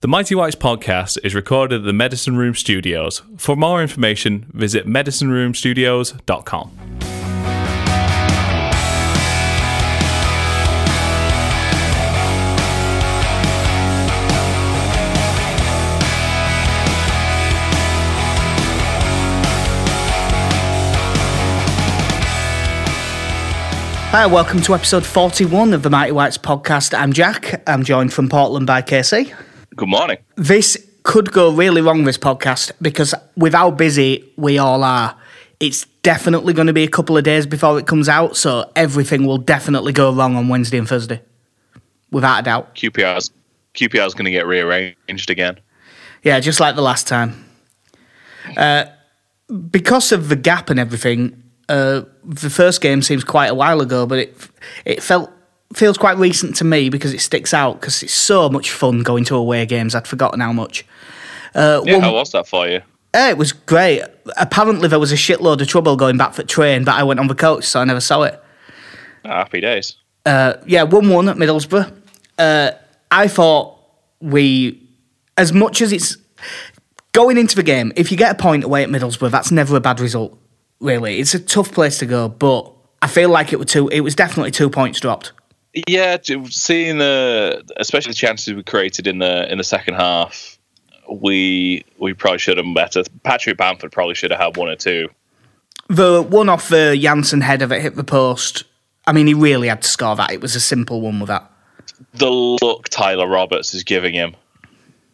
The Mighty Whites podcast is recorded at the Medicine Room Studios. For more information, visit medicineroomstudios.com. Hi, welcome to episode 41 of the Mighty Whites podcast. I'm Jack. I'm joined from Portland by Casey. Good morning. This could go really wrong, this podcast, because with how busy we all are, it's definitely going to be a couple of days before it comes out, so everything will definitely go wrong on Wednesday and Thursday, without a doubt. QPR's going to get rearranged again. Yeah, just like the last time. Because of the gap and everything, the first game seems quite a while ago, but it feels quite recent to me because it sticks out because it's so much fun going to away games. I'd forgotten how much. How was that for you? It was great. Apparently there was a shitload of trouble going back for train, but I went on the coach, so I never saw it. Happy days. 1-1 at Middlesbrough. I thought as much as it's going into the game, if you get a point away at Middlesbrough, that's never a bad result, really. It's a tough place to go, but I feel like it was definitely 2 points dropped. Yeah, seeing especially the chances we created in the second half, we probably should have done better. Patrick Bamford probably should have had one or two. The one off the Jansson header that hit the post, I mean, he really had to score that. It was a simple one with that. The look Tyler Roberts is giving him,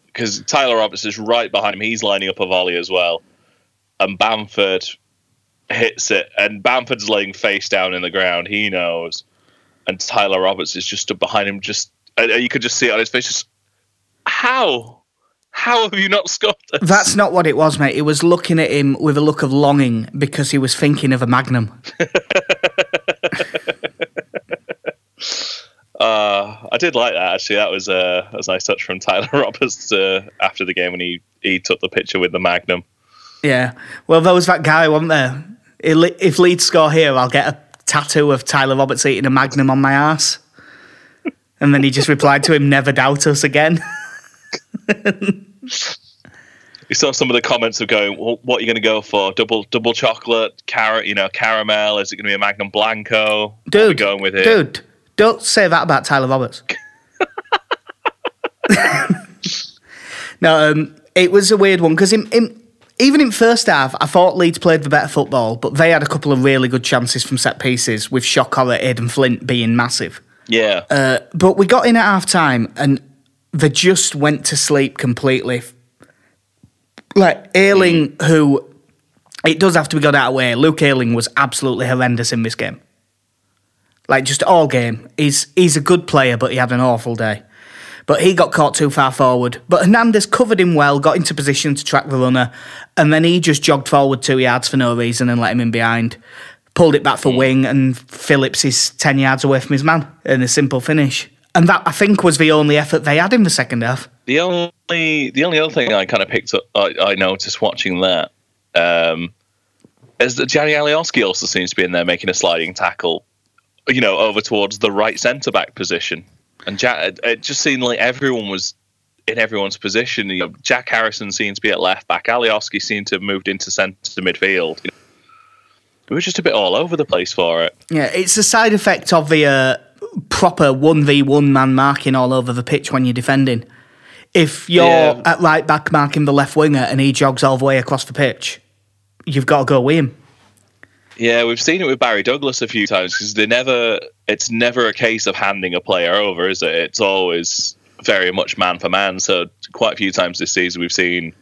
because Tyler Roberts is right behind him. He's lining up a volley as well. And Bamford hits it, and Bamford's laying face down in the ground. He knows. And Tyler Roberts is just stood behind him. You could just see it on his face. Just, how have you not scored this? That's not what it was, mate. It was looking at him with a look of longing because he was thinking of a Magnum. I did like that, actually. That was a nice touch from Tyler Roberts after the game when he took the picture with the Magnum. Yeah. Well, there was that guy, wasn't there? If Leeds score here, I'll get a tattoo of Tyler Roberts eating a Magnum on my arse. And then he just replied to him, never doubt us again. You saw some of the comments of going, well, what are you going to go for? Double chocolate, caramel, is it going to be a Magnum Blanco? Dude, what are we going with here? Dude, don't say that about Tyler Roberts. No, it was a weird one, because even in first half, I thought Leeds played the better football, but they had a couple of really good chances from set pieces with Shokora, Aidan Flint being massive. Yeah. But we got in at half-time and they just went to sleep completely. Like, Ayling, who, it does have to be got out of the way, Luke Ayling was absolutely horrendous in this game. Like, just all game. He's a good player, but he had an awful day. But he got caught too far forward. But Hernandez covered him well, got into position to track the runner, and then he just jogged forward 2 yards for no reason and let him in behind. Pulled it back for wing, and Phillips is 10 yards away from his man in a simple finish. And that, I think, was the only effort they had in the second half. The only other thing I kind of picked up, I noticed watching that, is that Gjanni Alioski also seems to be in there making a sliding tackle, over towards the right centre-back position. And Jack, it just seemed like everyone was in everyone's position. Jack Harrison seemed to be at left back. Alioski seemed to have moved into centre midfield. We were just a bit all over the place for it. Yeah, it's a side effect of the proper 1v1 man marking all over the pitch when you're defending. If you're at right back marking the left winger and he jogs all the way across the pitch, you've got to go with him. Yeah, we've seen it with Barry Douglas a few times because it's never a case of handing a player over, is it? It's always very much man for man. So quite a few times this season we've seen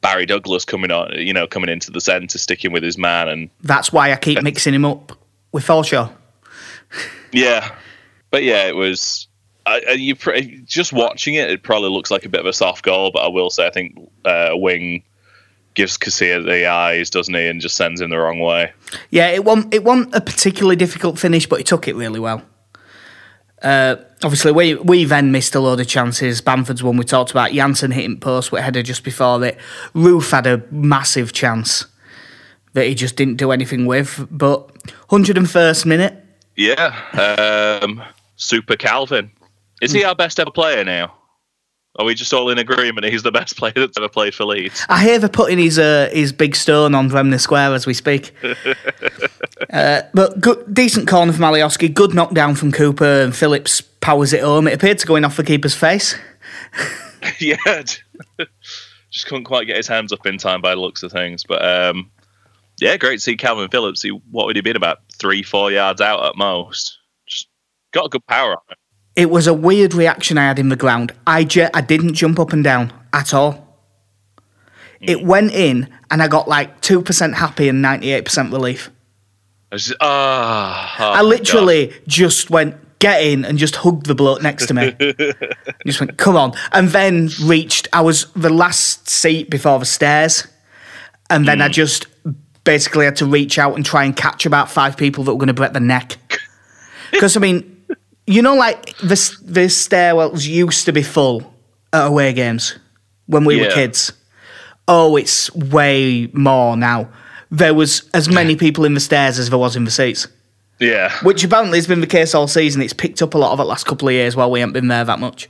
Barry Douglas coming into the centre, sticking with his man, and that's why I keep mixing him up with Forshaw. Yeah, but yeah, it was. Just watching it, it probably looks like a bit of a soft goal, but I will say I think Wing gives Casilla the eyes, doesn't he, and just sends him the wrong way. Yeah, it wasn't a particularly difficult finish, but he took it really well. Obviously, we then missed a load of chances. Bamford's one we talked about. Jansson hitting post with a header just before it. Roof had a massive chance that he just didn't do anything with. But 101st minute. Yeah, Super Kalvin. Is he our best ever player now? Are we just all in agreement that he's the best player that's ever played for Leeds? I hear they're putting his big stone on Grosvenor Square as we speak. But good, decent corner from Alioski, good knockdown from Cooper, and Phillips powers it home. It appeared to go in off the keeper's face. Yeah, just couldn't quite get his hands up in time by the looks of things. But yeah, great to see Kalvin Phillips. What would he have been about 3-4 yards out at most? Just got a good power on it. It was a weird reaction I had in the ground. I didn't jump up and down at all. It went in, and I got like 2% happy and 98% relief. I literally just went, get in, and just hugged the bloke next to me. Just went, come on. And then reached, I was the last seat before the stairs, and then I just basically had to reach out and try and catch about 5 people that were going to break their neck. Because, I mean... You know, like, the stairwells used to be full at away games when we were kids. Oh, it's way more now. There was as many people in the stairs as there was in the seats. Yeah. Which apparently has been the case all season. It's picked up a lot of it last couple of years while we haven't been there that much.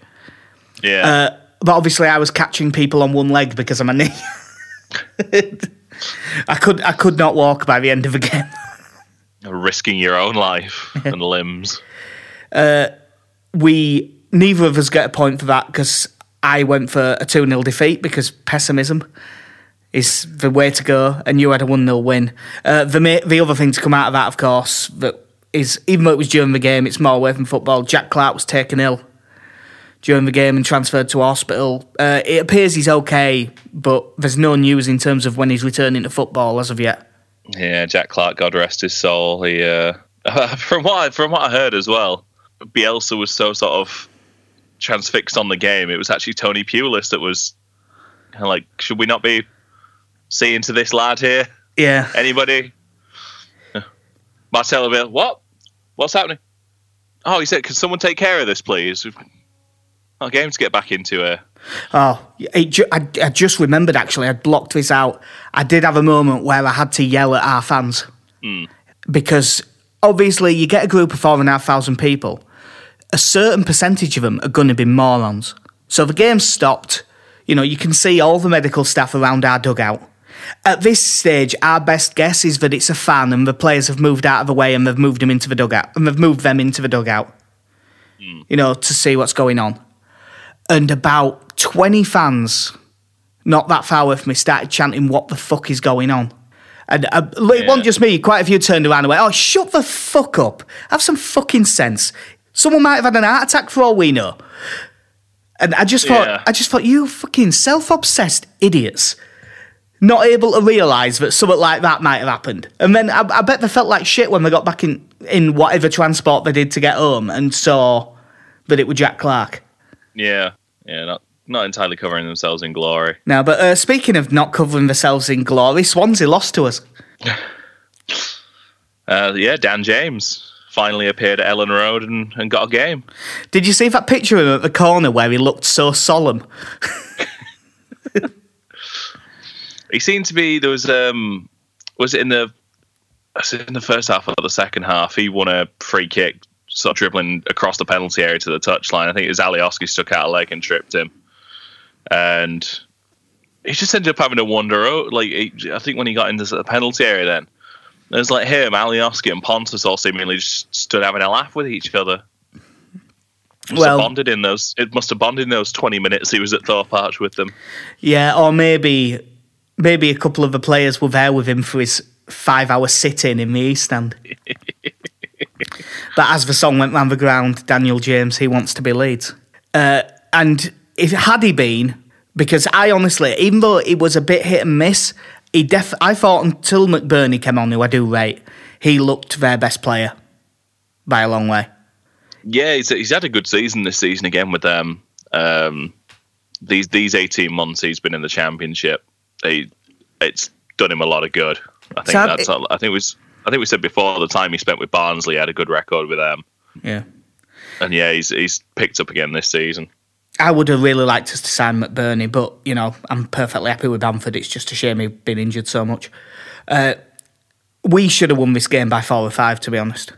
Yeah. But obviously I was catching people on one leg because of my knee. I could not walk by the end of the game. Risking your own life and limbs. We neither of us get a point for that because I went for a 2-0 defeat because pessimism is the way to go, and you had a 1-0 win. The other thing to come out of that, of course, that is, even though it was during the game, it's more away from football. Jack Clarke was taken ill during the game and transferred to hospital. It appears he's okay, but there's no news in terms of when he's returning to football as of yet. Yeah, Jack Clarke, God rest his soul. He from what I heard as well, Bielsa was so sort of transfixed on the game. It was actually Tony Pulis that was kind of like, should we not be seeing to this lad here? Yeah. Anybody? Marcelo Bielsa, what? What's happening? Oh, he said, can someone take care of this, please? Our game to get back into here. Oh, I just remembered, actually, I'd blocked this out. I did have a moment where I had to yell at our fans because... Obviously, you get a group of 4,500 people, a certain percentage of them are going to be morons. So the game stopped. You know, you can see all the medical staff around our dugout. At this stage, our best guess is that it's a fan and the players have moved out of the way and they've moved them into the dugout. You know, to see what's going on. And about 20 fans, not that far away from me, started chanting, "What the fuck is going on?" And it wasn't just me, quite a few turned around and went, oh, shut the fuck up. Have some fucking sense. Someone might have had an heart attack for all we know. And I just thought, you fucking self-obsessed idiots, not able to realise that something like that might have happened. And then I bet they felt like shit when they got back in whatever transport they did to get home and saw that it was Jack Clarke. Yeah, not entirely covering themselves in glory. No, but speaking of not covering themselves in glory, Swansea lost to us. Dan James finally appeared at Ellen Road and got a game. Did you see that picture of him at the corner where he looked so solemn? He seemed to be... There was it in the first half or the second half? He won a free kick, sort of dribbling across the penalty area to the touchline. I think it was Alioski stuck out a leg and tripped him. And he just ended up having to wander out. Like, I think when he got into the penalty area, then it was like him, Alioski, and Pontus all seemingly just stood having a laugh with each other. It must have bonded in those 20 minutes he was at Thorpe Arch with them. Yeah, or maybe a couple of the players were there with him for his 5-hour sit-in in the East Stand. But as the song went round the ground, Daniel James, he wants to be Leeds. And if had he been, because I honestly, even though it was a bit hit and miss, I thought until McBurnie came on, who I do rate, he looked their best player by a long way. Yeah, he's had a good season this season again with them. These 18 months he's been in the Championship, it's done him a lot of good. I think we said before, the time he spent with Barnsley, he had a good record with them. Yeah. And yeah, he's picked up again this season. I would have really liked us to sign McBurnie, but, you know, I'm perfectly happy with Bamford. It's just a shame he'd been injured so much. We should have won this game by 4 or 5, to be honest.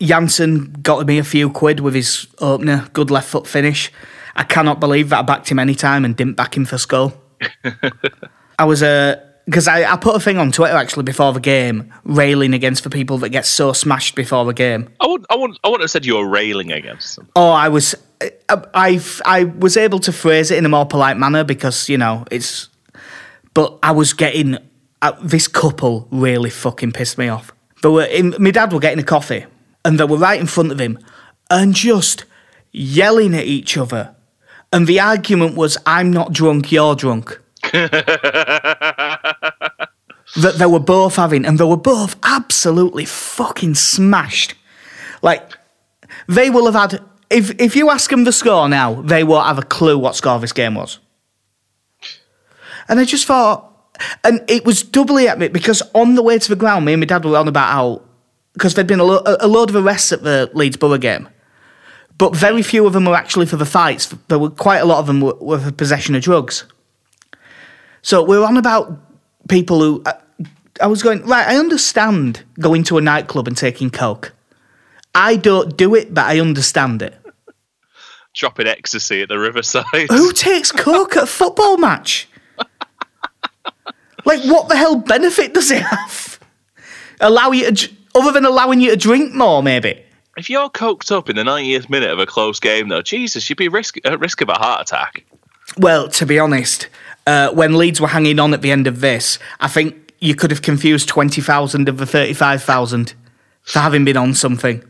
Jansson got me a few quid with his opener, good left foot finish. I cannot believe that I backed him any time and didn't back him for goal. I was a... Because I put a thing on Twitter, actually, before the game, railing against the people that get so smashed before the game. I wouldn't have said you were railing against them. Oh, I was able to phrase it in a more polite manner because, you know, it's... But I was getting... this couple really fucking pissed me off. They were in, my dad were getting a coffee, and they were right in front of him, and just yelling at each other. And the argument was, I'm not drunk, you're drunk. That they were both having, and they were both absolutely fucking smashed. Like, they will have had... If you ask them the score now, they won't have a clue what score this game was. And I just thought... And it was doubly at me, because on the way to the ground, me and my dad were on about how... Because there'd been a load of arrests at the Leeds Borough game. But very few of them were actually for the fights. There were quite a lot of them were for possession of drugs. So we were on about... people who... I was going, right, I understand going to a nightclub and taking coke. I don't do it, but I understand it. Dropping ecstasy at the Riverside. Who takes coke at a football match? Like, what the hell benefit does it have? Allow you to... Other than allowing you to drink more, maybe. If you're coked up in the 90th minute of a close game, though, Jesus, you'd be at risk of a heart attack. Well, to be honest... when Leeds were hanging on at the end of this, I think you could have confused 20,000 of the 35,000 for having been on something.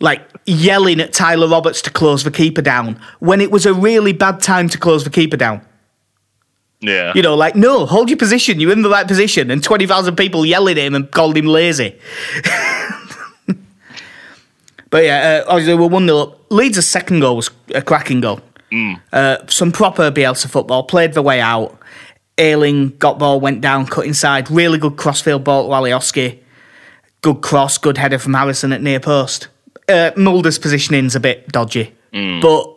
Like yelling at Tyler Roberts to close the keeper down when it was a really bad time to close the keeper down. Yeah. You know, like, no, hold your position. You're in the right position. And 20,000 people yelling at him and called him lazy. But yeah, obviously we're 1-0 up. Leeds' second goal was a cracking goal. Some proper Bielsa football, played the way out. Ayling got ball, went down, cut inside. Really good crossfield ball to Alioski. Good cross, good header from Harrison at near post. Mulder's positioning's a bit dodgy. But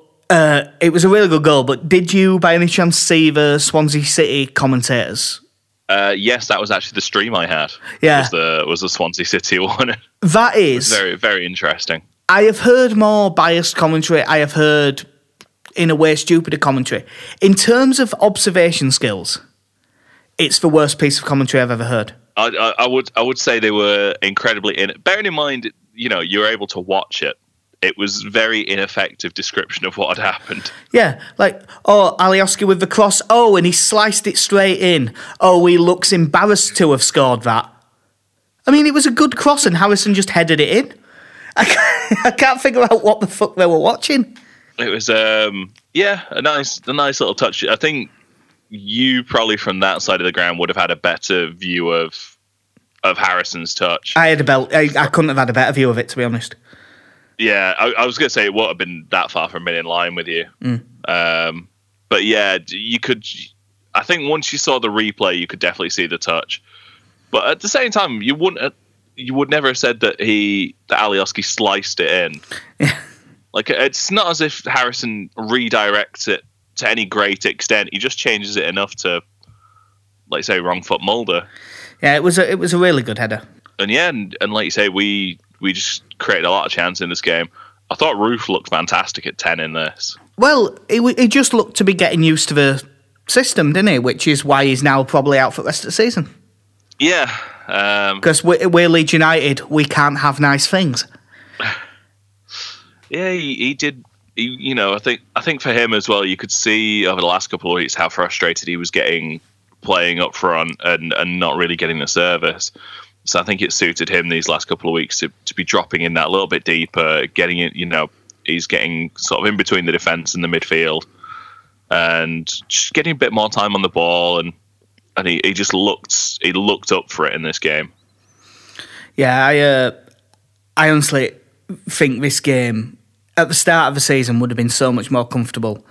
it was a really good goal. But did you, by any chance, see the Swansea City commentators? Yes, that was actually the stream I had. Yeah. Was the Swansea City one. That is... Very, very interesting. I have heard more biased commentary. I have heard... in a way, stupider commentary. In terms of observation skills, it's the worst piece of commentary I've ever heard. I would say they were incredibly... Bearing in mind, you know, you were able to watch it. It was very ineffective description of what had happened. Yeah, like, oh, Alioski with the cross. Oh, and he sliced it straight in. Oh, he looks embarrassed to have scored that. I mean, it was a good cross and Harrison just headed it in. I can't figure out what the fuck they were watching. It was, a nice little touch. I think you probably from that side of the ground would have had a better view of Harrison's touch. I couldn't have had a better view of it, to be honest. Yeah, I was going to say it wouldn't have been that far from being in line with you. But yeah, you could. I think once you saw the replay, you could definitely see the touch. But at the same time, you would never have said that Alioski sliced it in. Yeah. Like, it's not as if Harrison redirects it to any great extent. He just changes it enough to, like you say, wrong foot Mulder. Yeah, it was a really good header. And yeah, and like you say, we just created a lot of chance in this game. I thought Roof looked fantastic at 10 in this. Well, he just looked to be getting used to the system, didn't he? Which is why he's now probably out for the rest of the season. Yeah. Because we're Leeds United, we can't have nice things. Yeah, he did. You know, I think for him as well, you could see over the last couple of weeks how frustrated he was getting playing up front and not really getting the service. So I think it suited him these last couple of weeks to be dropping in that little bit deeper, getting it. You know, he's getting sort of in between the defence and the midfield, and just getting a bit more time on the ball. And he just looked up for it in this game. Yeah, I honestly think this game at the start of the season would have been so much more comfortable.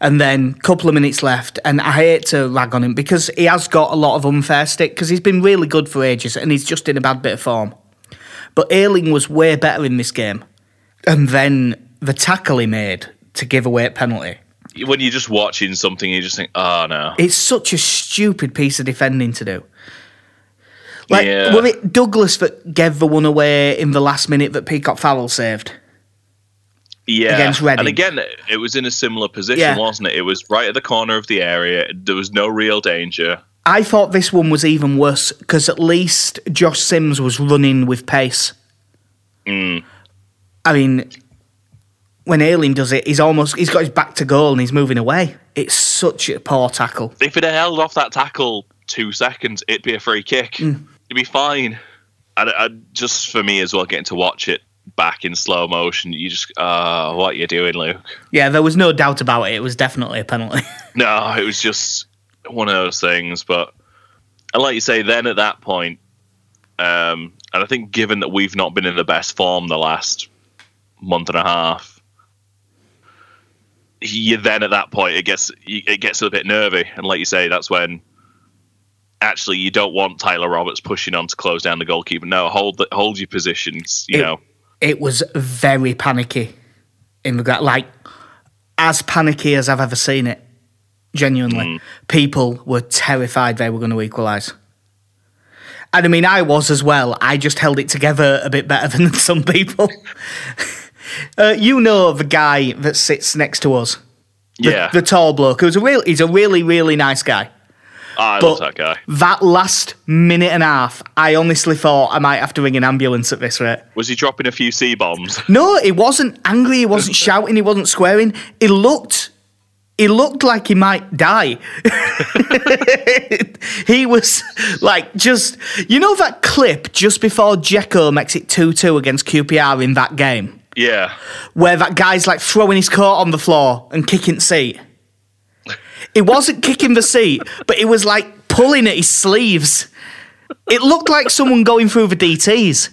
And then a couple of minutes left, and I hate to rag on him because he has got a lot of unfair stick because he's been really good for ages and he's just in a bad bit of form. But Ayling was way better in this game. And then the tackle he made to give away a penalty. When you're just watching something, you just think, oh no. It's such a stupid piece of defending to do. Like, yeah. Was it Douglas that gave the one away in the last minute that Peacock Farrell saved? Yeah. Against Reading. And again, it was in a similar position, wasn't it? It was right at the corner of the area. There was no real danger. I thought this one was even worse because at least Josh Sims was running with pace. Mm. I mean, when Ayling does it, he's got his back to goal and he's moving away. It's such a poor tackle. If it had held off that tackle 2 seconds, it'd be a free kick. Mm. It'd be fine. Just for me as well, getting to watch it back in slow motion, you just, what are you doing, Luke? Yeah, there was no doubt about it. It was definitely a penalty. No, it was just one of those things. But like you say, then at that point, and I think given that we've not been in the best form the last month and a half, it gets a bit nervy. And like you say, that's when actually you don't want Tyler Roberts pushing on to close down the goalkeeper. No, hold your positions, you know. It was very panicky in the, like, as panicky as I've ever seen it, genuinely. Mm. People were terrified they were going to equalise. And I mean, I was as well. I just held it together a bit better than some people. You know the guy that sits next to us, the tall bloke. He's a really, really nice guy. I love that guy. That last minute and a half, I honestly thought I might have to ring an ambulance at this rate. Was he dropping a few C-bombs? No, he wasn't angry. He wasn't shouting. He wasn't swearing. He looked like he might die. He was like, just, you know that clip just before Dzeko makes it 2-2 against QPR in that game? Yeah. Where that guy's like throwing his coat on the floor and kicking the seat. It wasn't kicking the seat, but it was like pulling at his sleeves. It looked like someone going through the DTs.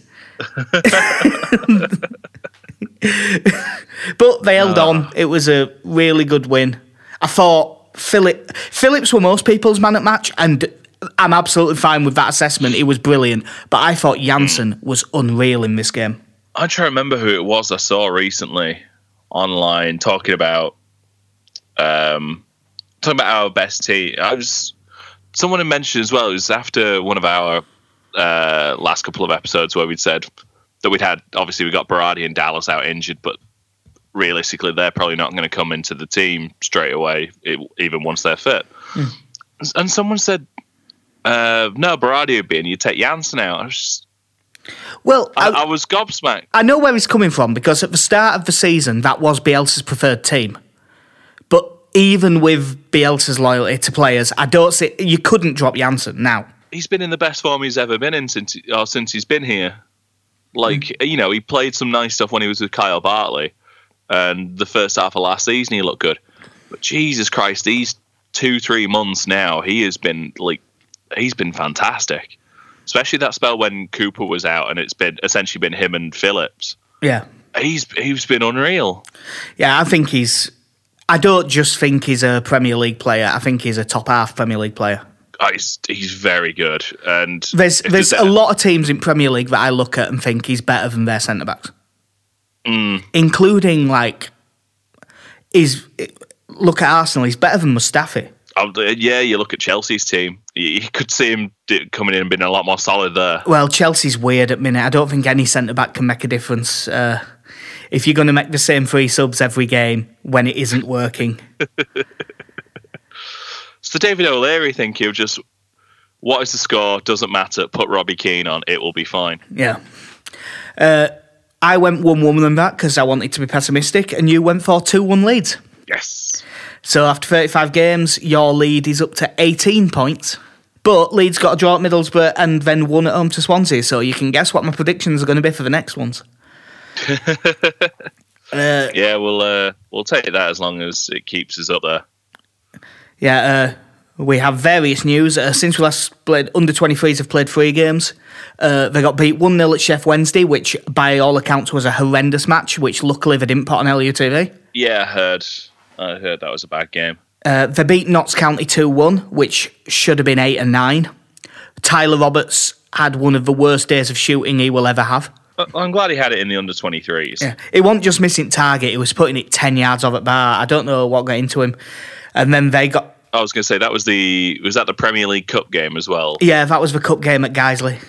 But they held on. It was a really good win. I thought Phillips were most people's man at match, and I'm absolutely fine with that assessment. It was brilliant. But I thought Jansson was unreal in this game. I'm trying to remember who it was I saw recently online talking about our best team. Someone had mentioned as well, it was after one of our last couple of episodes where we'd said that we'd had, obviously we got Berardi and Dallas out injured, but realistically they're probably not going to come into the team straight away, even once they're fit. Mm. And someone said, no, Berardi would be in, you take Jansson out. I was gobsmacked. I know where he's coming from, because at the start of the season that was Bielsa's preferred team. But even with Bielsa's loyalty to players, I don't see, you couldn't drop Jansson now. He's been in the best form he's ever been in since he's been here. Like, you know, he played some nice stuff when he was with Kyle Bartley, and the first half of last season he looked good. But Jesus Christ, these 2-3 months now, he's been fantastic. Especially that spell when Cooper was out, and it's been essentially been him and Phillips. Yeah, he's been unreal. Yeah, I don't just think he's a Premier League player. I think he's a top half Premier League player. He's very good. And there's a lot of teams in Premier League that I look at and think he's better than their centre backs, including look at Arsenal. He's better than Mustafi. Yeah, you look at Chelsea's team. You could see him coming in and being a lot more solid there. Well, Chelsea's weird at the minute. I don't think any centre back can make a difference. If you're going to make the same 3 subs every game when it isn't working. It's the David O'Leary thing of just, what is the score? Doesn't matter. Put Robbie Keane on. It will be fine. Yeah. I went 1-1 than that because I wanted to be pessimistic, and you went for 2-1 leads. Yes. So after 35 games, your lead is up to 18 points. But Leeds got a draw at Middlesbrough and then won at home to Swansea, so you can guess what my predictions are going to be for the next ones. Yeah, we'll take that as long as it keeps us up there. Yeah, we have various news. Since we last played, under-23s have played 3 games. They got beat 1-0 at Chef Wednesday, which by all accounts was a horrendous match, which luckily they didn't put on LUTV. Yeah, I heard that was a bad game. They beat Notts County 2-1, which should have been 8 and 9. Tyler Roberts had one of the worst days of shooting he will ever have. I'm glad he had it in the under-23s. Yeah. It wasn't just missing target, he was putting it 10 yards off at bar. I don't know what got into him. And then they got... I was going to say that was that the Premier League Cup game as well? Yeah, that was the Cup game at Guiseley.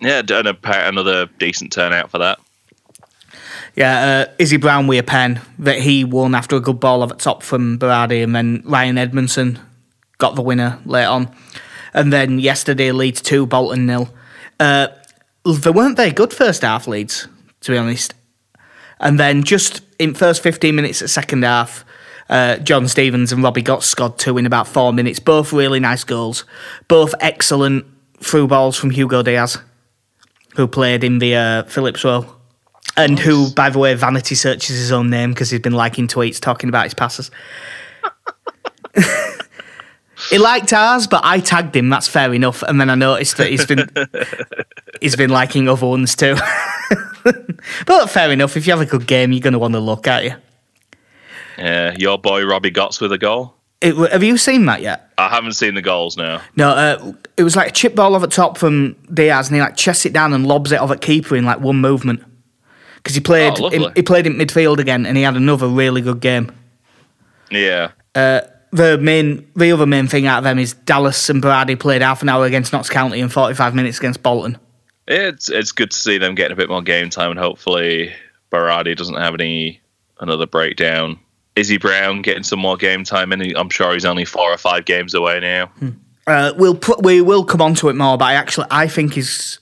Yeah, and another decent turnout for that. Yeah, Izzy Brown with a pen that he won after a good ball over top from Berardi, and then Ryan Edmondson got the winner late on. And then yesterday, Leeds 2, Bolton 0. They weren't very good first half, Leeds, to be honest. And then just in first 15 minutes of second half, John Stevens and Robbie Gotts scored 2 in about 4 minutes. Both really nice goals. Both excellent through balls from Hugo Diaz, who played in the Phillips role. And nice. Who, by the way, vanity searches his own name because he's been liking tweets talking about his passes. He liked ours, but I tagged him. That's fair enough. And then I noticed that he's been liking other ones too. But fair enough. If you have a good game, you're going to want to look, aren't you? Yeah, your boy Robbie Gotts with a goal. Have you seen that yet? I haven't seen the goals now. No, it was like a chip ball over top from Diaz, and he like chests it down and lobs it off at keeper in like one movement. Because he played in midfield again, and he had another really good game. Yeah. The other main thing out of them is Dallas and Berardi played half an hour against Notts County and 45 minutes against Bolton. It's good to see them getting a bit more game time, and hopefully Berardi doesn't have another breakdown. Izzy Brown getting some more game time, and I'm sure he's only 4 or 5 games away now. We will come on to it more, but I think he's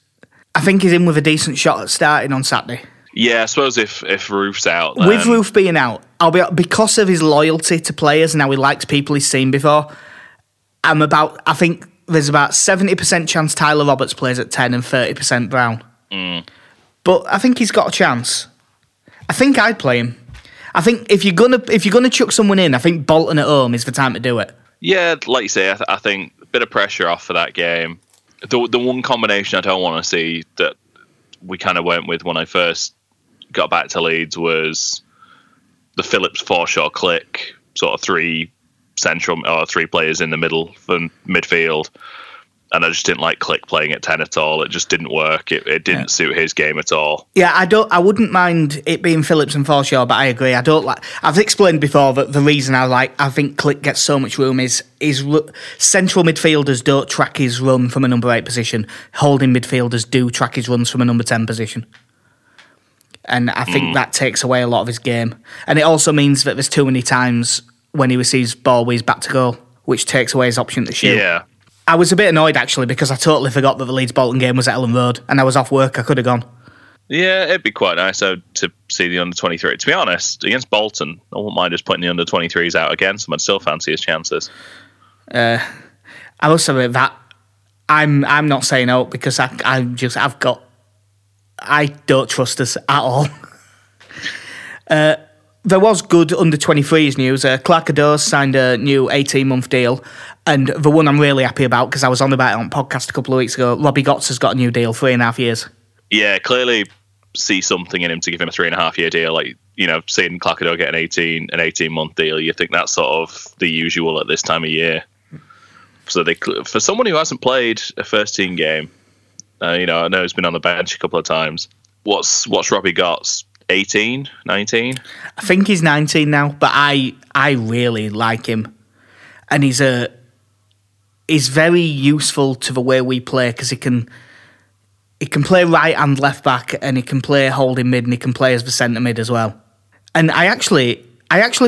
in with a decent shot at starting on Saturday. Yeah, I suppose if Roof's out. With Roof being out, because of his loyalty to players and how he likes people he's seen before, I think there's about 70% chance Tyler Roberts plays at 10 and 30% Brown. Mm. But I think he's got a chance. I think I'd play him. I think if you're gonna chuck someone in, I think Bolton at home is the time to do it. Yeah, like you say, I think a bit of pressure off for that game. The one combination I don't want to see that we kind of went with when I first got back to Leeds was the Phillips foreshore click, sort of 3 players in the middle from midfield, and I just didn't like Click playing at 10 at all. It just didn't work. It didn't suit his game at all. Yeah, I wouldn't mind it being Phillips and Forshaw, but I agree. I've explained before that the reason I think Click gets so much room is central midfielders don't track his run from a number 8 position. Holding midfielders do track his runs from a number 10 position. And I think that takes away a lot of his game. And it also means that there's too many times when he receives ball with his back to goal, which takes away his option to shoot. Yeah. I was a bit annoyed, actually, because I totally forgot that the Leeds-Bolton game was at Ellen Road, and I was off work. I could have gone. Yeah, it'd be quite nice to see the under-23. To be honest, against Bolton, I wouldn't mind just putting the under-23s out against them. I'd still fancy his chances. I must admit that I'm not saying out because I don't trust us at all. There was good under-23s news. Clarke Oduor signed a new 18-month deal, and the one I'm really happy about, because I was on about it on podcast a couple of weeks ago, Robbie Gotts has got a new deal, 3.5 years. Yeah, clearly see something in him to give him a 3.5 year deal. Like, you know, seeing Clarke Oduor get an 18-month deal, you think that's sort of the usual at this time of year. So for someone who hasn't played a first-team game, you know, I know he's been on the bench a couple of times. What's Robbie Gotts? 18, 19? I think he's 19 now, but I really like him. And he's very useful to the way we play, because he can play right and left back, and he can play holding mid, and he can play as the centre mid as well. And I actually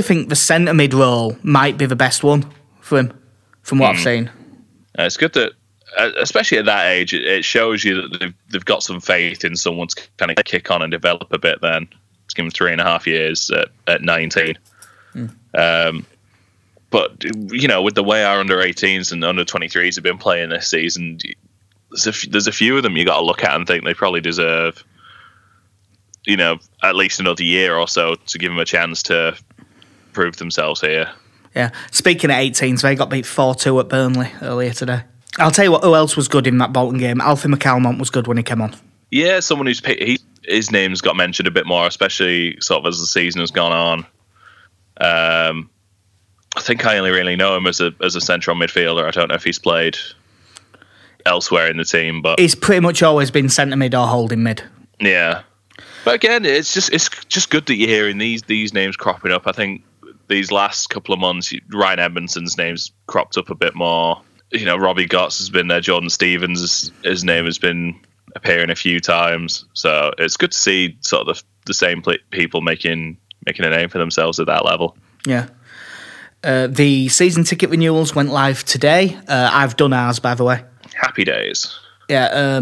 think the centre mid role might be the best one for him, from what I've seen. It's good that, especially at that age, it shows you that they've got some faith in someone to kind of kick on and develop a bit. Then let's give him 3.5 years at 19. But you know, with the way our under-18s and under-23s have been playing this season, there's a few of them you got to look at and think they probably deserve, you know, at least another year or so to give them a chance to prove themselves here. Yeah, speaking of 18s, they got beat 4-2 at Burnley earlier today. I'll tell you what, who else was good in that Bolton game? Alfie McAlmont was good when he came on. Yeah, someone who's his name's got mentioned a bit more, especially sort of as the season has gone on. I think I only really know him as a central midfielder. I don't know if he's played elsewhere in the team, but he's pretty much always been centre mid or holding mid. Yeah, but again, it's just good that you're hearing these names cropping up. I think these last couple of months, Ryan Edmondson's name's cropped up a bit more. You know, Robbie Gotts has been there. Jordan Stevens, his name has been appearing a few times. So it's good to see sort of the same people making a name for themselves at that level. Yeah. The season ticket renewals went live today. I've done ours, by the way. Happy days. Yeah.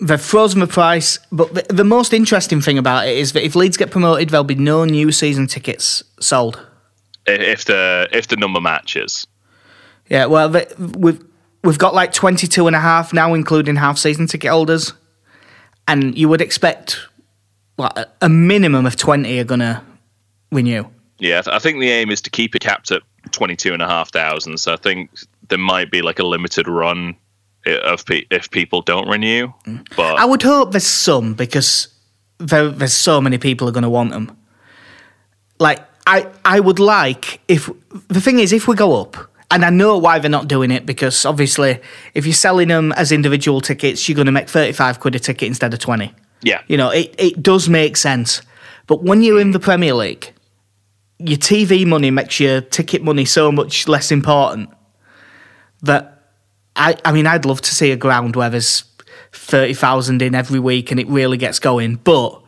They've frozen the price, but the most interesting thing about it is that if Leeds get promoted, there'll be no new season tickets sold. If the number matches. Yeah, well, we've got like 22 and a half now, including half-season ticket holders. And you would expect a minimum of 20 are going to renew. Yeah, I think the aim is to keep it capped at 22,500. So I think there might be like a limited run of if people don't renew. But I would hope there's some, because there's so many people are going to want them. Like, I would like, if the thing is, if we go up, and I know why they're not doing it, because obviously if you're selling them as individual tickets, you're going to make 35 quid a ticket instead of 20. Yeah. You know, it does make sense. But when you're in the Premier League, your TV money makes your ticket money so much less important that, I mean, I'd love to see a ground where there's 30,000 in every week and it really gets going. But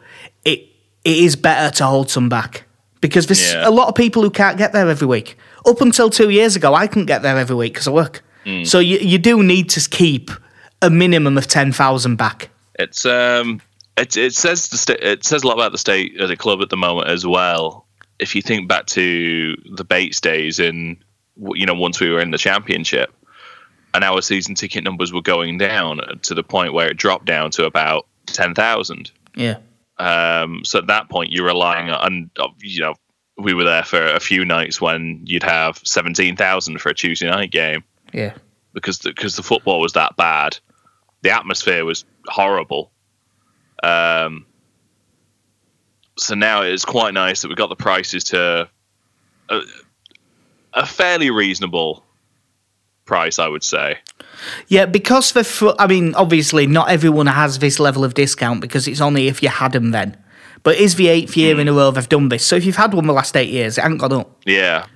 it is better to hold some back, because there's a lot of people who can't get there every week. Up until 2 years ago, I couldn't get there every week because I work. Mm. So you do need to keep a minimum of 10,000 back. It's it says a lot about the state of the club at the moment as well. If you think back to the Bates days, in once we were in the Championship, and our season ticket numbers were going down to the point where it dropped down to about 10,000. Yeah. So at that point, you're relying on we were there for a few nights when you'd have 17,000 for a Tuesday night game. Yeah. Because the football was that bad. The atmosphere was horrible. So now it's quite nice that we got the prices to a fairly reasonable price, I would say. Yeah, because obviously not everyone has this level of discount, because it's only if you had them then. But it is the 8th year in a row they've done this. So if you've had one the last 8 years, it hasn't gone up. Yeah.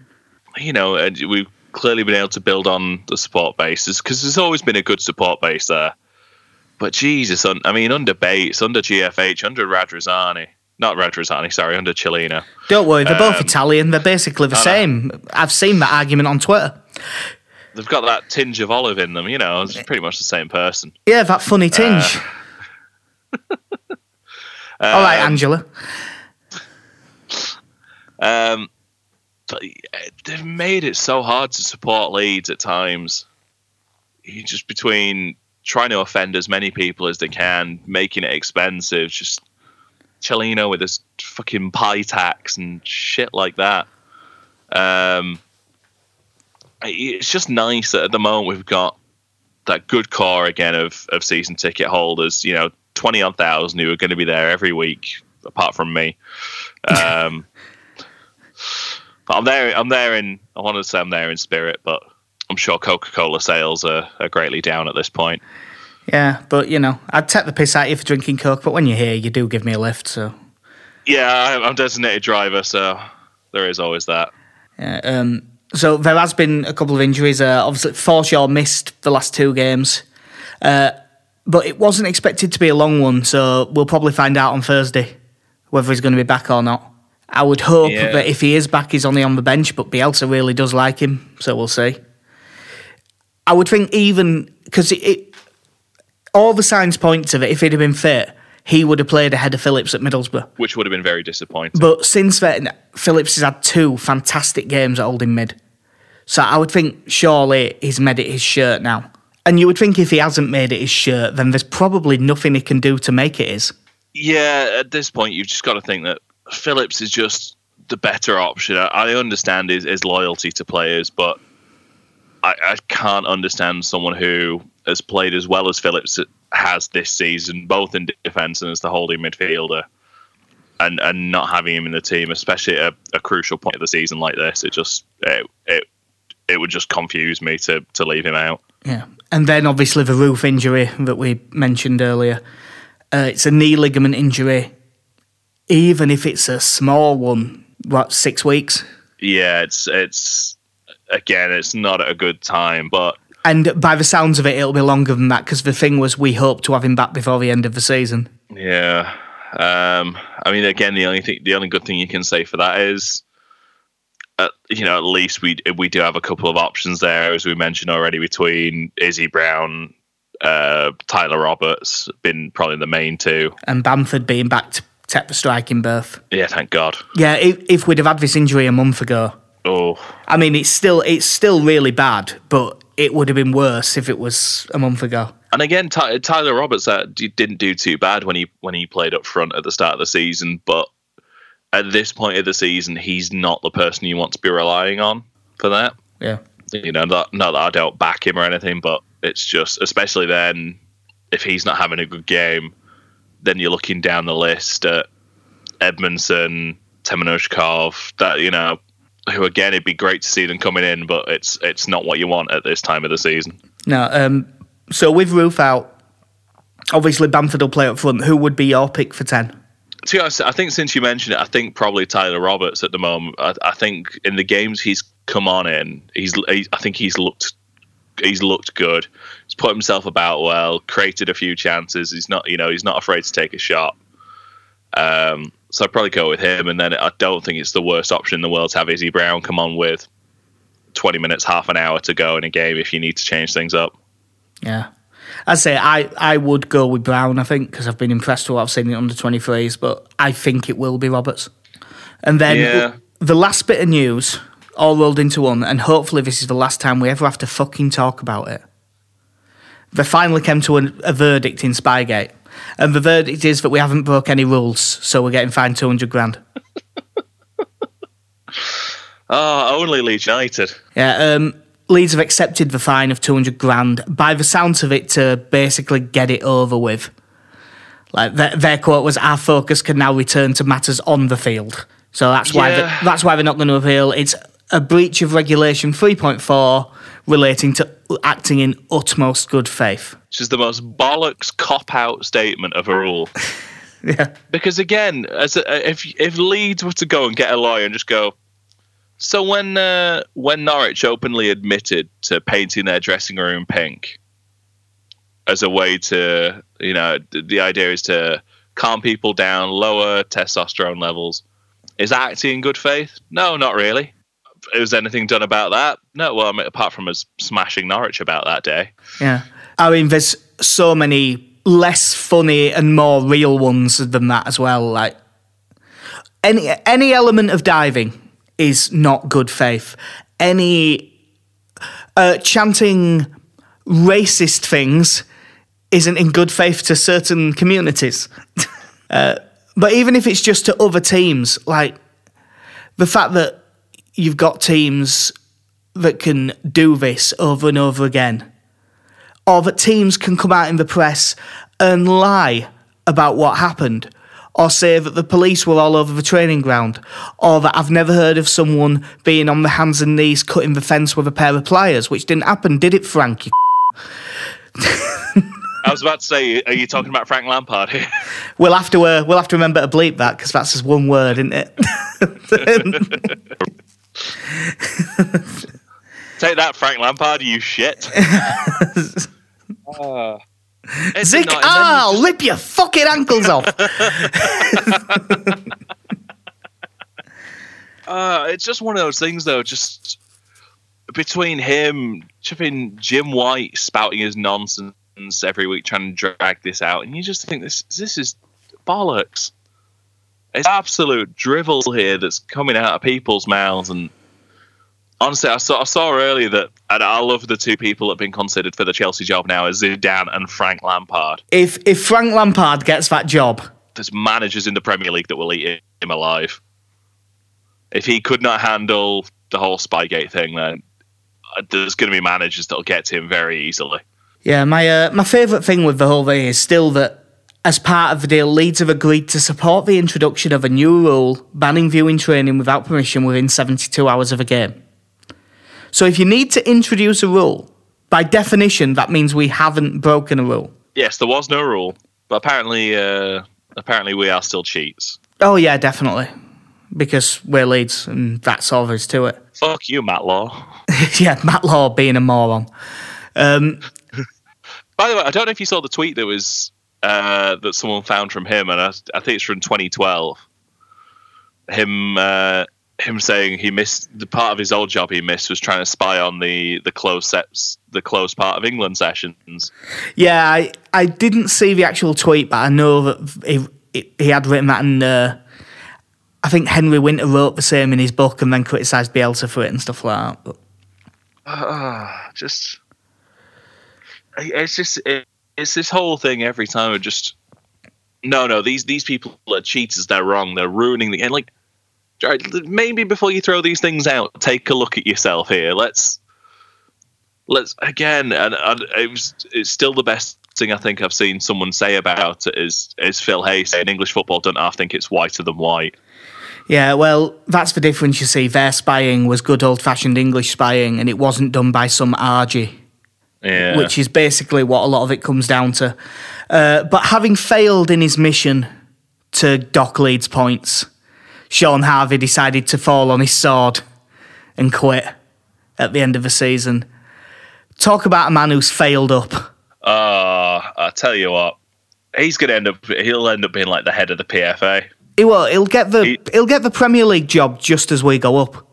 We've clearly been able to build on the support bases, because there's always been a good support base there. But Jesus, under Bates, under GFH, under Radrazani. Not Radrazani, sorry, under Cellino. Don't worry, they're both Italian. They're basically the same. I've seen that argument on Twitter. They've got that tinge of olive in them, it's pretty much the same person. Yeah, that funny tinge. All right, Angela. They've made it so hard to support Leeds at times. You just, between trying to offend as many people as they can, making it expensive, just Cellino with his fucking pie tax and shit like that. It's just nice that at the moment we've got that good core again of season ticket holders, 20,000 who are going to be there every week, apart from me. But I want to say I'm there in spirit, but I'm sure Coca-Cola sales are greatly down at this point. Yeah, but I'd take the piss out of you for drinking Coke, but when you're here, you do give me a lift. So yeah, I'm designated driver, so there is always that. Yeah. So there has been a couple of injuries. Obviously, Forshaw missed the last two games. But it wasn't expected to be a long one, so we'll probably find out on Thursday whether he's going to be back or not. I would hope that if he is back, he's only on the bench, but Bielsa really does like him, so we'll see. I would think even... Because all the signs point to that if he'd have been fit, he would have played ahead of Phillips at Middlesbrough. Which would have been very disappointing. But since then, Phillips has had two fantastic games at holding mid. So I would think surely he's made it his shirt now. And you would think if he hasn't made it his shirt, then there's probably nothing he can do to make it his. Yeah, at this point, you've just got to think that Phillips is just the better option. I understand his loyalty to players, but I can't understand someone who has played as well as Phillips has this season, both in defence and as the holding midfielder, and not having him in the team, especially at a crucial point of the season like this. It just it would just confuse me to leave him out. Yeah, and then obviously the Roof injury that we mentioned earlier. It's a knee ligament injury, even if it's a small one, 6 weeks. yeah, it's not at a good time, but. And by the sounds of it, it'll be longer than that, because the thing was we hope to have him back before the end of the season. Yeah. I mean, again, the only good thing you can say for that is, at least we do have a couple of options there, as we mentioned already, between Izzy Brown, Tyler Roberts, been probably the main two. And Bamford being back to take the striking berth. Yeah, thank God. Yeah, if we'd have had this injury a month ago. Oh. I mean, it's still really bad, but it would have been worse if it was a month ago. And again, Tyler Roberts didn't do too bad when he played up front at the start of the season, but at this point of the season, he's not the person you want to be relying on for that. Yeah. Not that I don't back him or anything, but it's just, especially then, if he's not having a good game, then you're looking down the list at Edmondson, Temenushkov, who again, it'd be great to see them coming in, but it's not what you want at this time of the season. No, so with Roof out, obviously Bamford will play up front. Who would be your pick for 10? To be honest, I think since you mentioned it, I think probably Tyler Roberts at the moment. I think in the games he's come on in, he's looked good. He's put himself about well, created a few chances. He's not afraid to take a shot. So I'd probably go with him, and then I don't think it's the worst option in the world to have Izzy Brown come on with 20 minutes, half an hour to go in a game if you need to change things up. Yeah. I'd say I would go with Brown, I think, because I've been impressed with what I've seen in under-23s, but I think it will be Roberts. And then the last bit of news, all rolled into one, and hopefully this is the last time we ever have to fucking talk about it. They finally came to a verdict in Spygate, and the verdict is that we haven't broke any rules, so we're getting fined 200 grand. Only Leeds United. Yeah, Leeds have accepted the fine of 200 grand, by the sounds of it, to basically get it over with. Like their quote was, our focus can now return to matters on the field. So that's why they're not going to appeal. It's a breach of regulation 3.4 relating to acting in utmost good faith. Which is the most bollocks cop-out statement of a rule. Yeah. Because again, if Leeds were to go and get a lawyer and just go, so when Norwich openly admitted to painting their dressing room pink as a way to, the idea is to calm people down, lower testosterone levels, is that acting in good faith? No, not really. Is anything done about that? No, well, I mean, apart from us smashing Norwich about that day. Yeah. I mean, there's so many less funny and more real ones than that as well. Like any element of diving is not good faith. Any chanting racist things isn't in good faith to certain communities. But even if it's just to other teams, like the fact that you've got teams that can do this over and over again, or that teams can come out in the press and lie about what happened, or say that the police were all over the training ground, or that I've never heard of someone being on the hands and knees cutting the fence with a pair of pliers, which didn't happen, did it, Frank? I was about to say, are you talking about Frank Lampard here? We'll have to remember to bleep that, because that's just one word, isn't it? Take that, Frank Lampard, you shit. Zick, I'll rip your fucking ankles off. It's just one of those things, though. Just between him, chipping Jim White, spouting his nonsense every week, trying to drag this out, and you just think this is bollocks. It's absolute drivel here that's coming out of people's mouths. And honestly, I saw earlier that, and I love the two people that have been considered for the Chelsea job now, is Zidane and Frank Lampard. If Frank Lampard gets that job, there's managers in the Premier League that will eat him alive. If he could not handle the whole Spygate thing, then there's going to be managers that'll get to him very easily. Yeah, my favourite thing with the whole thing is still that, as part of the deal, Leeds have agreed to support the introduction of a new rule banning viewing training without permission within 72 hours of a game. So if you need to introduce a rule, by definition, that means we haven't broken a rule. Yes, there was no rule, but apparently we are still cheats. Oh, yeah, definitely. because we're Leeds and that's all there is to it. Fuck you, Matt Law. Yeah, Matt Law being a moron. By the way, I don't know if you saw the tweet that was that someone found from him, and I think it's from 2012. Him saying he missed the part of his old job he missed was trying to spy on the close part of England sessions. Yeah, I didn't see the actual tweet, but I know that he had written that, and I think Henry Winter wrote the same in his book and then criticised Bielsa for it and stuff like that. But it's this whole thing every time of just no, these people are cheaters, they're wrong, they're ruining the game. Like, maybe before you throw these things out, take a look at yourself here. Let's again, and it's still the best thing I think I've seen someone say about it is Phil Hayes saying English football don't half think it's whiter than white. Yeah, well, that's the difference, you see. Their spying was good old-fashioned English spying, and it wasn't done by some argy. Yeah. Which is basically what a lot of it comes down to. But having failed in his mission to dock Leeds points, Sean Harvey decided to fall on his sword and quit at the end of the season. Talk about a man who's failed up. I tell you what, he's going to end up being like the head of the PFA. He will. He'll get the Premier League job just as we go up.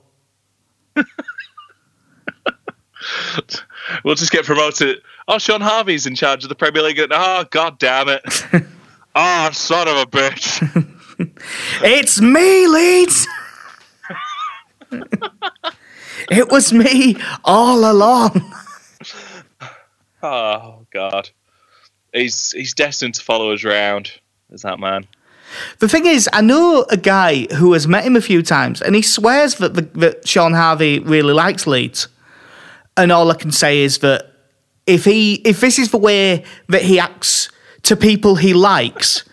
We'll just get promoted. Oh, Sean Harvey's in charge of the Premier League. Oh, God damn it. Oh, son of a bitch. It's me, Leeds. It was me all along. Oh God, he's destined to follow us round. Is that man? The thing is, I know a guy who has met him a few times, and he swears that Sean Harvey really likes Leeds. And all I can say is that if this is the way that he acts to people he likes.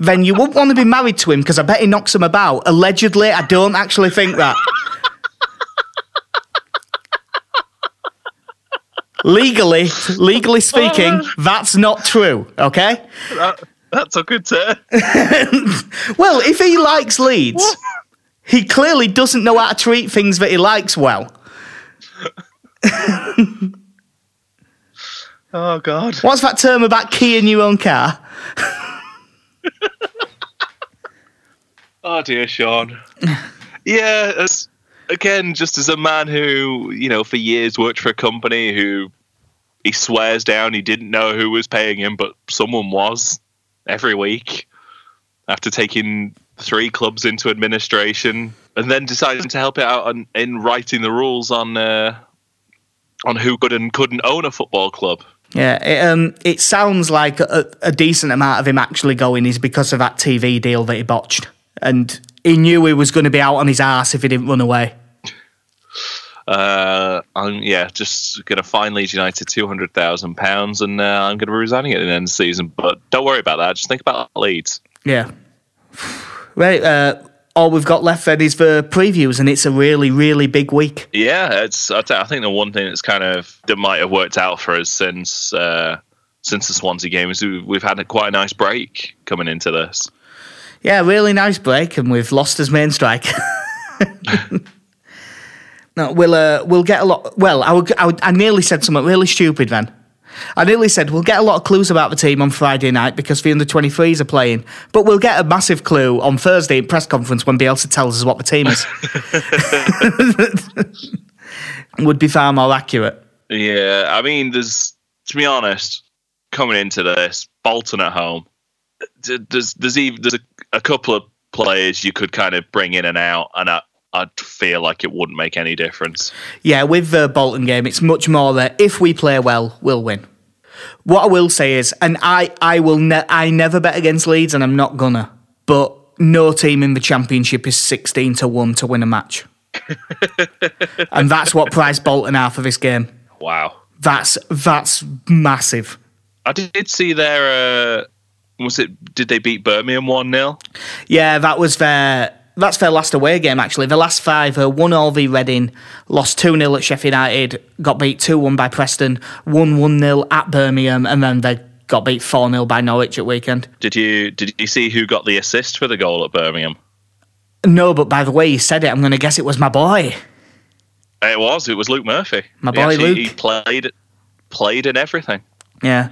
Then you wouldn't want to be married to him, because I bet he knocks him about. Allegedly, I don't actually think that. Legally speaking, that's not true, okay? That's a good turn. Well, if he likes Leeds, what? He clearly doesn't know how to treat things that he likes well. Oh, God. What's that term about keying your own car? Oh dear, Sean. Yeah, again, just as a man who, you know, for years worked for a company who he swears down he didn't know who was paying him, but someone was every week, after taking 3 clubs into administration and then deciding to help it out in writing the rules on who could and couldn't own a football club. Yeah, it sounds like a decent amount of him actually going is because of that TV deal that he botched. And he knew he was going to be out on his arse if he didn't run away. Just going to fine Leeds United £200,000 and I'm going to be resigning at the end of the season. But don't worry about that. Just think about Leeds. Yeah. Right, all we've got left then is the previews, and it's a really, really big week. Yeah, I think the one thing that's that might have worked out for us since the Swansea game is we've had quite a nice break coming into this. Yeah, really nice break, and we've lost as main striker. No, we'll get a lot. Well, I nearly said something really stupid then. I nearly said we'll get a lot of clues about the team on Friday night because the under-23s are playing, but we'll get a massive clue on Thursday at press conference when Bielsa tells us what the team is. Would be far more accurate. Yeah, I mean, to be honest, coming into this, Bolton at home, there's a couple of players you could kind of bring in and out, and I'd feel like it wouldn't make any difference. Yeah, with the Bolton game, it's much more that if we play well, we'll win. What I will say is, and I never bet against Leeds, and I'm not gonna, but no team in the Championship is 16-1 to win a match. And that's what priced Bolton out for this game. Wow. That's massive. I did see their, did they beat Birmingham 1-0? Yeah, that was That's their last away game, actually. The last 5 are 1-1 v Reading, lost 2-0 at Sheffield United, got beat 2-1 by Preston, won 1-0 at Birmingham, and then they got beat 4-0 by Norwich at weekend. Did you see who got the assist for the goal at Birmingham? No, but by the way you said it, I'm going to guess it was my boy. It was. It was Luke Murphy. My boy Luke. He played in everything. Yeah.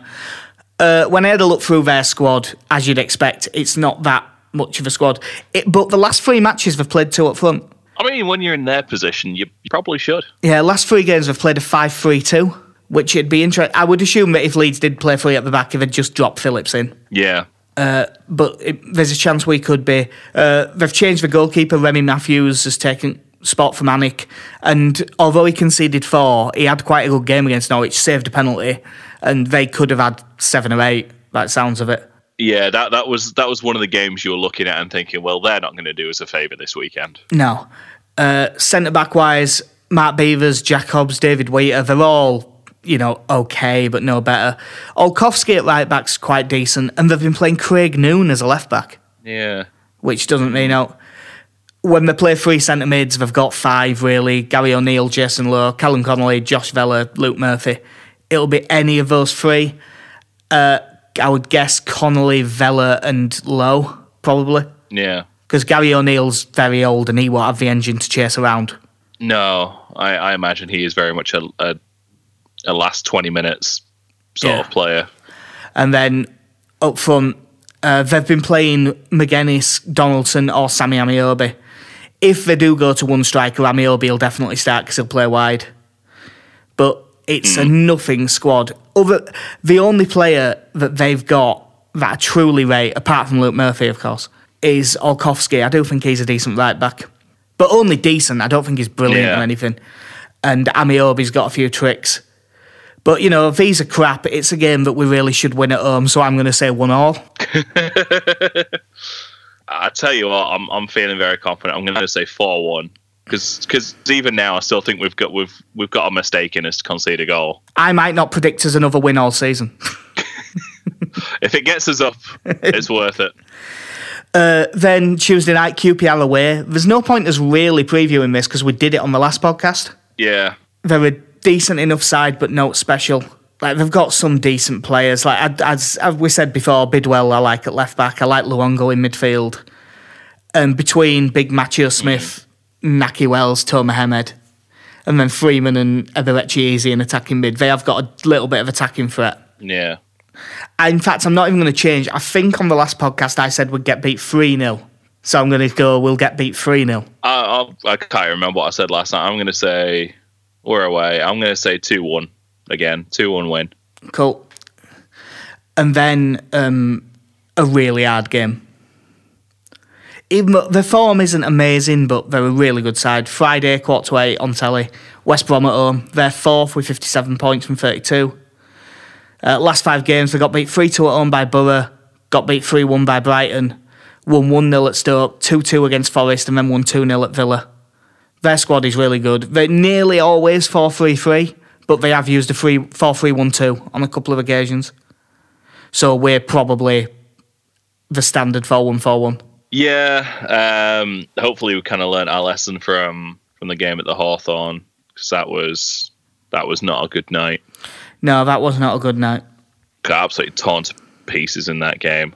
When I had a look through their squad, as you'd expect, it's not that much of a squad. But the last three matches they've played two up front. I mean, when you're in their position, you probably should. Yeah, last three games they've played a 5-3-2, which it'd be interesting. I would assume that if Leeds did play three at the back, they'd just drop Phillips in. Yeah. But there's a chance we could be. They've changed the goalkeeper. Remy Matthews has taken spot from Anik, and although he conceded 4, he had quite a good game against Norwich, saved a penalty, and they could have had 7 or 8. That sounds of it. Yeah, that was one of the games you were looking at and thinking, well, they're not going to do us a favour this weekend. No. Centre-back wise, Mark Beavers, Jack Hobbs, David Wheater, they're all, you know, okay, but no better. Olkowski at right-back's quite decent, and they've been playing Craig Noon as a left-back. Yeah. Which doesn't mean out. When they play three centre mids, they've got 5, really. Gary O'Neill, Jason Lowe, Callum Connolly, Josh Vella, Luke Murphy. It'll be any of those three. I would guess Connolly, Vella and Lowe, probably. Yeah. Because Gary O'Neill's very old and he won't have the engine to chase around. No, I imagine he is very much a last 20 minutes sort of player. And then up front, they've been playing McGuinness, Donaldson or Sammy Amiobi. If they do go to one striker, Amiobi will definitely start because he'll play wide. But it's a nothing squad. The only player that they've got that I truly rate, apart from Luke Murphy, of course, is Olkowski. I do think he's a decent right-back. But only decent. I don't think he's brilliant or anything. And Amiobi's got a few tricks. But, you know, these are crap. It's a game that we really should win at home, so I'm going to say 1-1. I tell you what, I'm feeling very confident. I'm going to say 4-1 because even now I still think we've got a mistake in us to concede a goal. I might not predict us another win all season. If it gets us up, it's worth it. Then Tuesday night, QPR away. There's no point us really previewing this because we did it on the last podcast. Yeah, they're a decent enough side, but not special. Like, they've got some decent players. Like, as we said before, Bidwell I like at left back. I like Luongo in midfield. And between big Macho Smith, Naki Wells, Tom Mohamed, and then Freeman and Eberechi Eze in attacking mid, they have got a little bit of attacking threat. Yeah. In fact, I'm not even going to change. I think on the last podcast I said we'd get beat 3-0. So I'm going to go, we'll get beat 3-0. I can't remember what I said last night. I'm going to say, we're away. I'm going to say 2-1. Again, 2-1 win. Cool. And then a really hard game. Even though the form isn't amazing, but they're a really good side. Friday, 7:45 on telly. West Brom at home. They're 4th with 57 points from 32. Last 5 games, they got beat 3-2 at home by Borough. Got beat 3-1 by Brighton. Won 1-0 at Stoke. 2-2 against Forest, and then won 2-0 at Villa. Their squad is really good. They're nearly always 4-3-3. But they have used a 4-3-1-2 on a couple of occasions. So we're probably the standard 4-1-4-1. Yeah, hopefully we kind of learnt our lesson from the game at the Hawthorn, because that was not a good night. No, that was not a good night. Got absolutely torn to pieces in that game.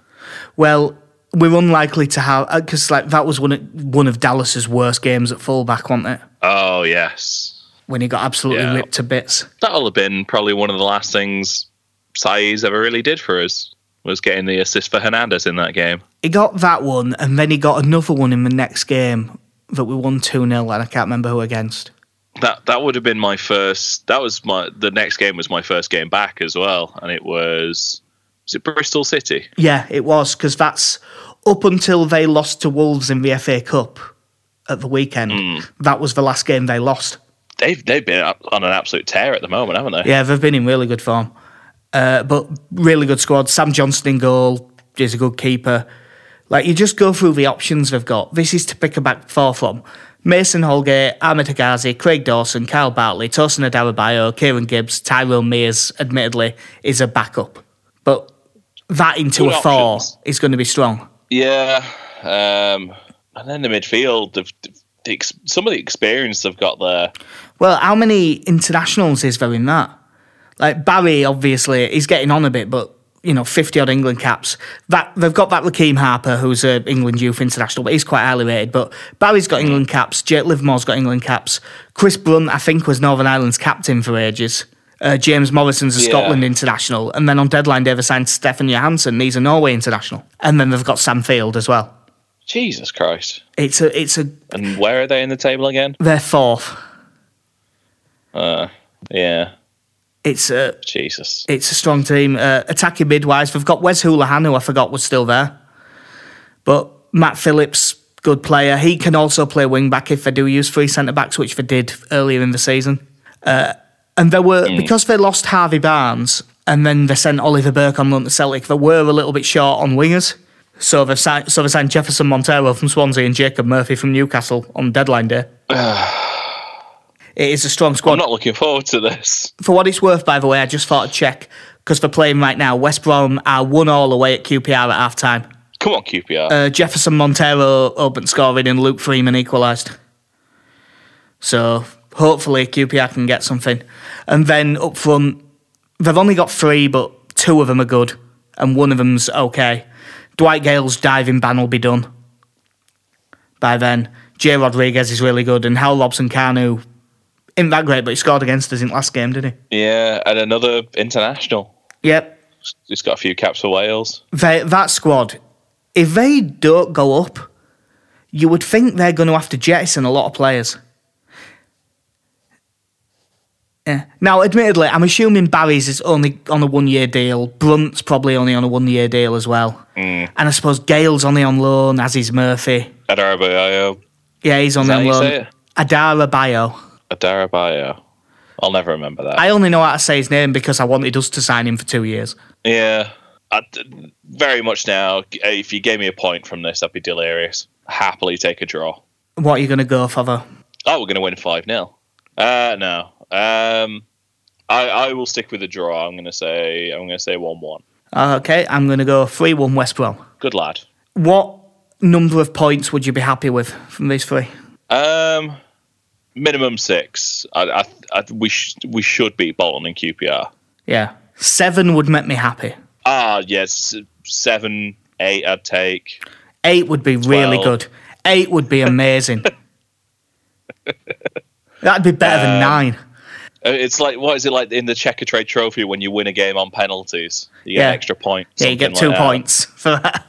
Well, we're unlikely to have, because like, that was one of Dallas's worst games at fullback, wasn't it? Oh, yes. When he got absolutely ripped to bits. That'll have been probably one of the last things Saiz ever really did for us, was getting the assist for Hernandez in that game. He got that one, and then he got another one in the next game that we won 2-0, and I can't remember who against. That would have been my first... The next game was my first game back as well, and it was... Was it Bristol City? Yeah, it was, because that's... Up until they lost to Wolves in the FA Cup at the weekend, that was the last game they lost. They've been on an absolute tear at the moment, haven't they? Yeah, they've been in really good form. But really good squad. Sam Johnston in goal is a good keeper. Like, you just go through the options they've got. This is to pick a back four from. Mason Holgate, Ahmed Higazi, Craig Dawson, Kyle Bartley, Tosin Adarabayo, Kieran Gibbs, Tyrone Mears, admittedly, is a backup. But that into good a options. 4 is going to be strong. Yeah. And then the midfield, some of the experience they've got there. Well, how many internationals is there in that? Like, Barry, obviously, he's getting on a bit, but you know, 50-odd England caps. That they've got that Lakeem Harper, who's an England youth international, but he's quite highly rated. But Barry's got England caps. Jake Livermore's got England caps. Chris Brunt, I think, was Northern Ireland's captain for ages. James Morrison's a Scotland international. And then on deadline, they've signed Stefan Johansson. He's a Norway international. And then they've got Sam Field as well. Jesus Christ. It's a. And where are they in the table again? They're fourth. Yeah. It's a strong team. Attacking mid-wise, they've got Wes Houlihan, who I forgot was still there. But Matt Phillips, good player. He can also play wing-back if they do use three centre-backs, which they did earlier in the season. And there were, because they lost Harvey Barnes and then they sent Oliver Burke on loan to Celtic, they were a little bit short on wingers. So they've signed, Jefferson Montero from Swansea and Jacob Murphy from Newcastle on deadline day. It is a strong squad. I'm not looking forward to this. For what it's worth, by the way, I just thought I'd check, because they're playing right now. West Brom are 1-1 away at QPR at half-time. Come on, QPR. Jefferson Montero opened scoring and Luke Freeman equalised. So hopefully QPR can get something. And then up front, they've only got three, but two of them are good and one of them's okay. Dwight Gale's diving ban will be done by then. Jay Rodriguez is really good, and Hal Robson-Kanu isn't that great, but he scored against us in last game, didn't he? Yeah, and another international. Yep. He's got a few caps for Wales. That squad, if they don't go up, you would think they're going to have to jettison a lot of players. Yeah. Now, admittedly, I'm assuming Barry's is only on a one-year deal. Brunt's probably only on a one-year deal as well. And I suppose Gale's only on loan, as is Murphy. Adarabayo. Yeah, he's on loan. Adarabayo. I'll never remember that. I only know how to say his name because I wanted us to sign him for 2 years. Yeah. Very much now. If you gave me a point from this, I'd be delirious. Happily take a draw. What are you going to go for, though? Oh, we're going to win 5-0. No. I will stick with a draw. I'm going to say 1-1. Okay, I'm going to go 3-1 West Brom. Good lad. What number of points would you be happy with from these three? Minimum 6. We should beat Bolton and QPR. Yeah. 7 would make me happy. Ah, yes. 7, 8 I'd take. 8 would be 12. Really good. 8 would be amazing. That'd be better than 9. It's like, what is it like in the Checker Trade Trophy when you win a game on penalties? You get an extra point. Yeah, you get 2 points for that.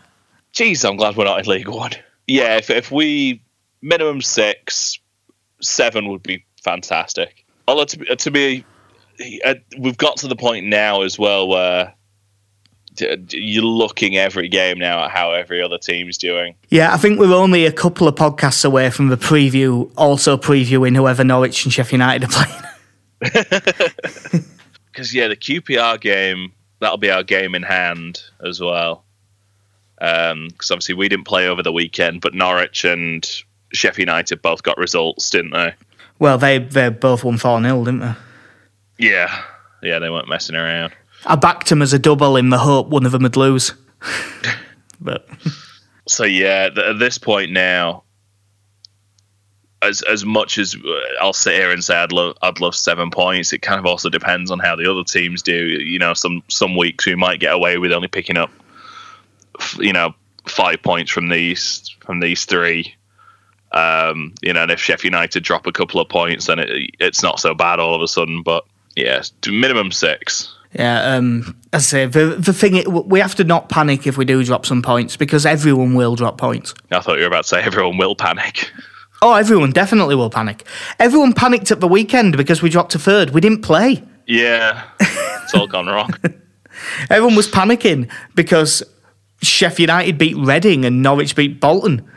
Jeez, I'm glad we're not in League One. Yeah, if we... Minimum 6... 7 would be fantastic. Although to be, we've got to the point now as well where you're looking every game now at how every other team's doing. Yeah, I think we're only a couple of podcasts away from the preview, also previewing whoever Norwich and Sheffield United are playing. Because, the QPR game, that'll be our game in hand as well. Because obviously we didn't play over the weekend, but Norwich and Sheffield United both got results, didn't they? Well, they both won 4-0, didn't they? Yeah, they weren't messing around. I backed them as a double in the hope one of them would lose. But so yeah, at this point now, as much as I'll sit here and say I'd love 7 points, it kind of also depends on how the other teams do. You know, some weeks we might get away with only picking up, 5 points from these three. And if Sheffield United drop a couple of points, then it's not so bad all of a sudden. But yeah, minimum 6. Yeah, as I say, the thing is, we have to not panic if we do drop some points, because everyone will drop points. I thought you were about to say everyone will panic. Oh, everyone definitely will panic. Everyone panicked at the weekend because we dropped a third. We didn't play. Yeah, it's all gone wrong. Everyone was panicking because Sheffield United beat Reading and Norwich beat Bolton.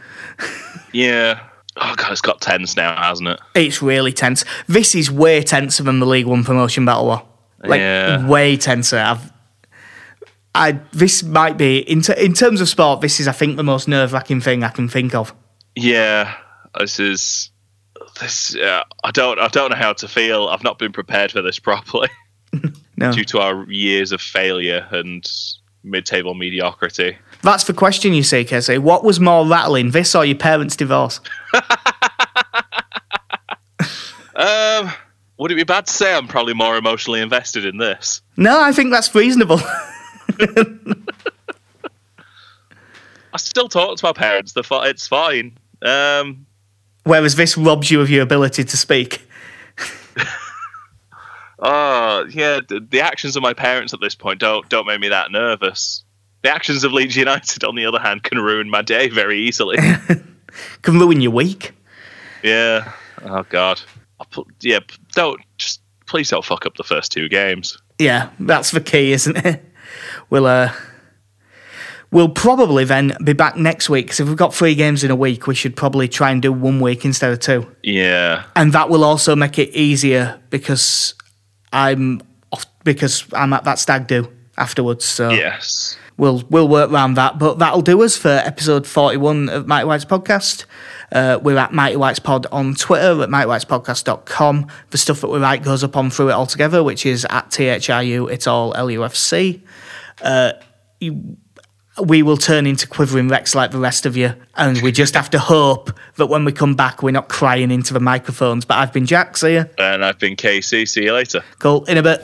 Yeah. Oh, God, it's got tense now, hasn't it? It's really tense. This is way tenser than the League One promotion battle war. Way tenser. This might be, in terms of sport, this is, I think, the most nerve-wracking thing I can think of. Yeah. I don't know how to feel. I've not been prepared for this properly. No. Due to our years of failure and mid-table mediocrity. That's the question, you see, Casey. What was more rattling, this or your parents' divorce? Would it be bad to say I'm probably more emotionally invested in this? No, I think that's reasonable. I still talk to my parents. It's fine. Whereas this robs you of your ability to speak. Yeah, the actions of my parents at this point don't make me that nervous. The actions of Leeds United, on the other hand, can ruin my day very easily. Can ruin your week. Yeah. Oh God. Please don't fuck up the first two games. Yeah, that's the key, isn't it? We'll probably then be back next week, because if we've got 3 games in a week, we should probably try and do 1 week instead of 2. Yeah. And that will also make it easier, because I'm at that stag do afterwards. So yes, we'll work around that. But that'll do us for episode 41 of Mighty Whites Podcast. We're at Mighty Whites Pod on Twitter, at mightywhitespodcast.com. The stuff that we write goes up on Through It Altogether, which is at THRU. It's all LUFC. We will turn into Quivering Rex like the rest of you, and we just have to hope that when we come back we're not crying into the microphones. But I've been Jack, see ya. And I've been KC, see you later. Cool, in a bit.